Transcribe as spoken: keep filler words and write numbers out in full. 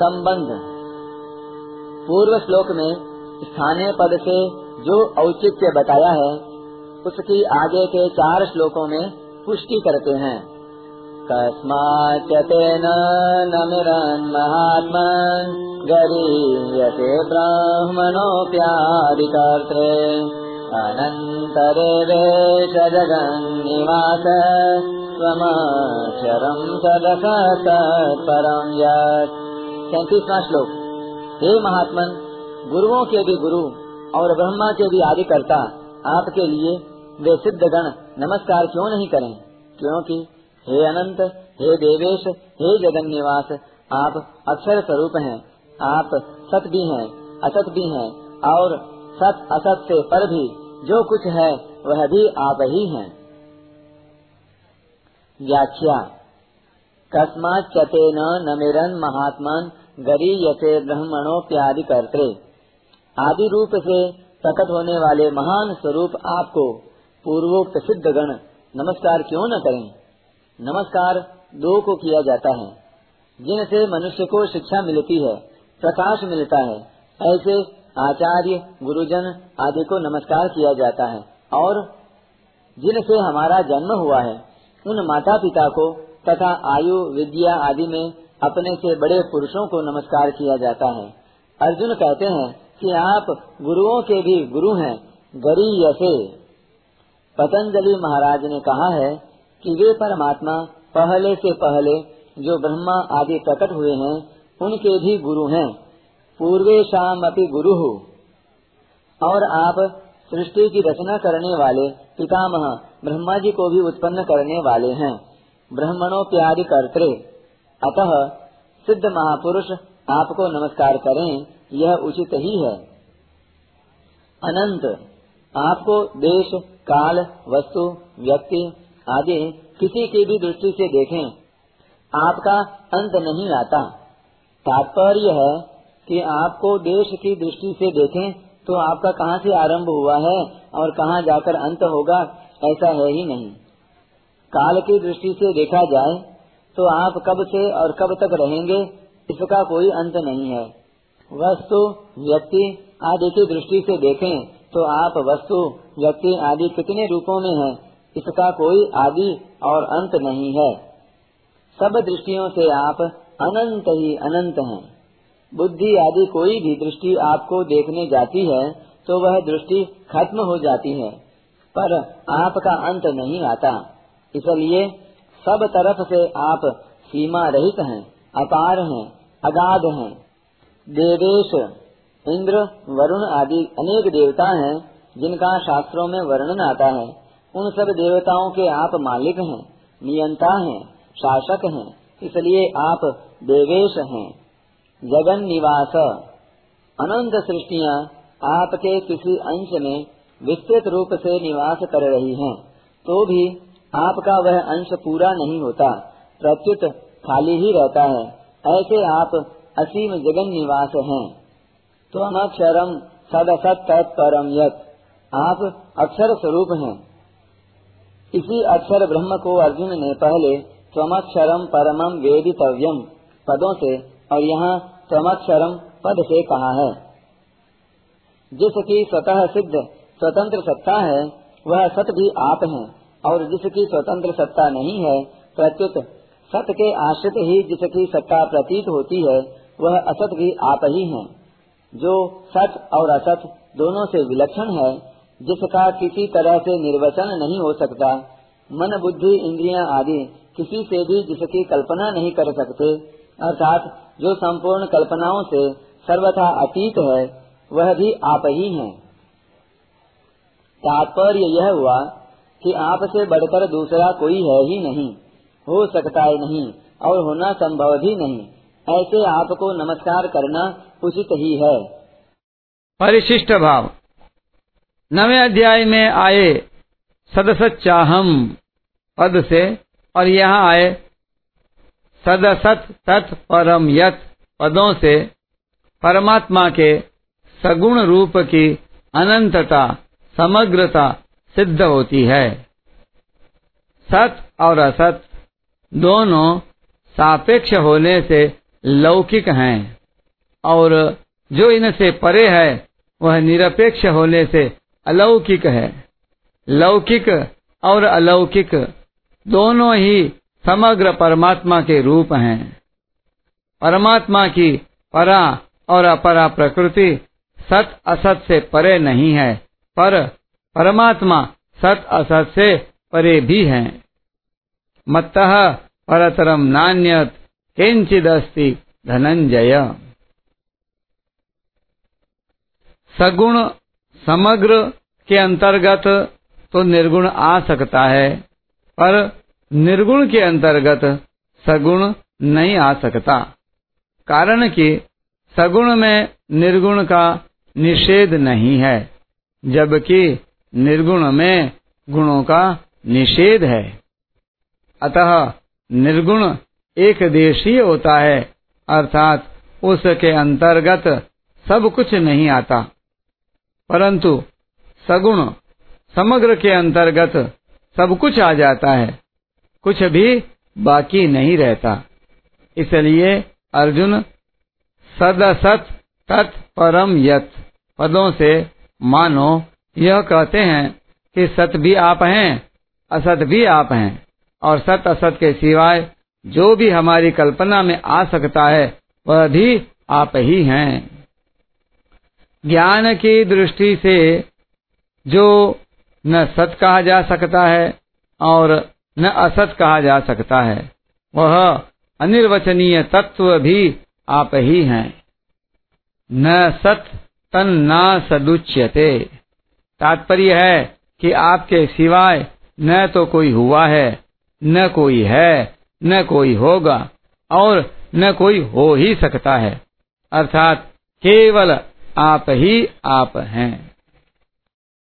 संबंध। पूर्व श्लोक में स्थानीय पद से जो औचित्य बताया है उसकी आगे के चार श्लोकों में पुष्टि करते हैं। कस्माच्चतेन नमिरन् महात्मन् गरीयते ब्राह्मणोऽप्यादिकर्त्रे अनन्तरे वेश जगन्निवास त्वमक्षरं सदसा तत्परं यत्। सैंतीसवां श्लोक। हे महात्मन, गुरुओं के भी गुरु और ब्रह्मा के भी आदिकर्ता आपके लिए वे सिद्धगण नमस्कार क्यों नहीं करें, क्योंकि हे अनंत, हे देवेश, हे जगन्निवास, आप अक्षर स्वरूप हैं। आप सत भी हैं, असत भी हैं, और सत असत से पर भी जो कुछ है वह भी आप ही हैं। व्याख्या। कस्माच्चतेन नमिरन् महात्मन् गरीयते ब्राह्मणोऽप्यादिकर्त्रे। आदि रूप से प्रकट होने वाले महान स्वरूप आपको पूर्वोक्त सिद्धगण नमस्कार क्यों न करें। नमस्कार दो को किया जाता है, जिनसे मनुष्य को शिक्षा मिलती है, प्रकाश मिलता है। ऐसे आचार्य, गुरुजन आदि को नमस्कार किया जाता है, और जिनसे हमारा जन्म हुआ है उन माता पिता को तथा आयु, विद्या आदि में अपने से बड़े पुरुषों को नमस्कार किया जाता है। अर्जुन कहते हैं कि आप गुरुओं के भी गुरु हैं, गरीयसे। पतंजलि महाराज ने कहा है कि वे परमात्मा पहले से पहले जो ब्रह्मा आदि प्रकट हुए हैं उनके भी गुरु हैं। पूर्वेशामपि गुरुः। और आप सृष्टि की रचना करने वाले पितामह ब्रह्मा जी को भी उत्पन्न करने वाले हैं, ब्राह्मणोऽप्यादिकर्त्रे। अतः सिद्ध महापुरुष आपको नमस्कार करें, यह उचित ही है। अनंत। आपको देश, काल, वस्तु, व्यक्ति आदि किसी की भी दृष्टि से देखें, आपका अंत नहीं आता। तात्पर्य है कि आपको देश की दृष्टि से देखें तो आपका कहाँ से आरंभ हुआ है और कहाँ जाकर अंत होगा, ऐसा है ही नहीं। काल की दृष्टि से देखा जाए तो आप कब से और कब तक रहेंगे, इसका कोई अंत नहीं है। वस्तु, व्यक्ति आदि की दृष्टि से देखें तो आप वस्तु, व्यक्ति आदि कितने रूपों में हैं, इसका कोई आदि और अंत नहीं है। सब दृष्टियों से आप अनंत ही अनंत हैं। बुद्धि आदि कोई भी दृष्टि आपको देखने जाती है तो वह दृष्टि खत्म हो जाती है, पर आपका अंत नहीं आता। इसलिए सब तरफ से आप सीमा रहित हैं, अपार हैं, अगाध हैं। देवेश, इंद्र, वरुण आदि अनेक देवता हैं जिनका शास्त्रों में वर्णन आता है। उन सब देवताओं के आप मालिक हैं, नियंता हैं, शासक हैं, इसलिए आप देवेश हैं। जगन निवास। अनंत सृष्टियाँ आपके किसी अंश में विस्तृत रूप से निवास कर रही हैं, तो भी आपका वह अंश पूरा नहीं होता, प्रत्युत खाली ही रहता है। ऐसे आप असीम जगन निवास हैं। त्वमक्षरम सदसत् तत्परं यत्। आप अक्षर स्वरूप हैं। इसी अक्षर ब्रह्म को अर्जुन ने पहले त्वमक्षरम परमं वेदितव्यम पदों से और यहाँ त्वमक्षरम पद से कहा है। जिसकी स्वतः सिद्ध स्वतंत्र सत्ता है वह सत भी आप हैं, और जिसकी स्वतंत्र सत्ता नहीं है, प्रत्युत सत के आश्रित ही जिसकी सत्ता प्रतीत होती है वह असत भी आप ही हैं। जो सत और असत दोनों से विलक्षण है, जिसका किसी तरह से निर्वचन नहीं हो सकता, मन, बुद्धि, इंद्रियां आदि किसी से भी जिसकी कल्पना नहीं कर सकते, अर्थात जो संपूर्ण कल्पनाओं से सर्वथा अतीत है, वह भी आप ही हैं। तात्पर्य यह हुआ कि आपसे बढ़कर दूसरा कोई है ही नहीं, हो सकता ही नहीं और होना संभव भी नहीं। ऐसे आपको नमस्कार करना उचित ही है। परिशिष्ट भाव। नवे अध्याय में आए सदसच्चाहम पद से और यहाँ आए सदसत् तत्परं यत् पदों से परमात्मा के सगुण रूप की अनंतता, समग्रता सिद्ध होती है। सत और असत दोनों सापेक्ष होने से लौकिक हैं, और जो इनसे परे है वह निरपेक्ष होने से अलौकिक है। लौकिक और अलौकिक दोनों ही समग्र परमात्मा के रूप हैं। परमात्मा की परा और अपरा प्रकृति सत असत से परे नहीं है, पर परमात्मा सत असत से परे भी है। मत्तः परतरम नान्यत् किंचिदस्ति धनंजय। सगुण समग्र के अंतर्गत तो निर्गुण आ सकता है, पर निर्गुण के अंतर्गत सगुण नहीं आ सकता। कारण कि सगुण में निर्गुण का निषेध नहीं है, जबकि निर्गुण में गुणों का निषेध है। अतः निर्गुण एक देशीय होता है, अर्थात उसके अंतर्गत सब कुछ नहीं आता। परंतु सगुण समग्र के अंतर्गत सब कुछ आ जाता है, कुछ भी बाकी नहीं रहता। इसलिए अर्जुन सदसत तत् परम यत् पदों से मानो यह कहते हैं कि सत भी आप हैं, असत भी आप हैं, और सत असत के सिवाय जो भी हमारी कल्पना में आ सकता है वह भी आप ही हैं। ज्ञान की दृष्टि से जो न सत कहा जा सकता है और न असत कहा जा सकता है, वह अनिर्वचनीय तत्व भी आप ही हैं। न सत तन न सदुच्यते, तात्पर्य है कि आपके सिवाय न तो कोई हुआ है, न कोई है, न कोई होगा, और न कोई हो ही सकता है। अर्थात केवल आप ही आप हैं।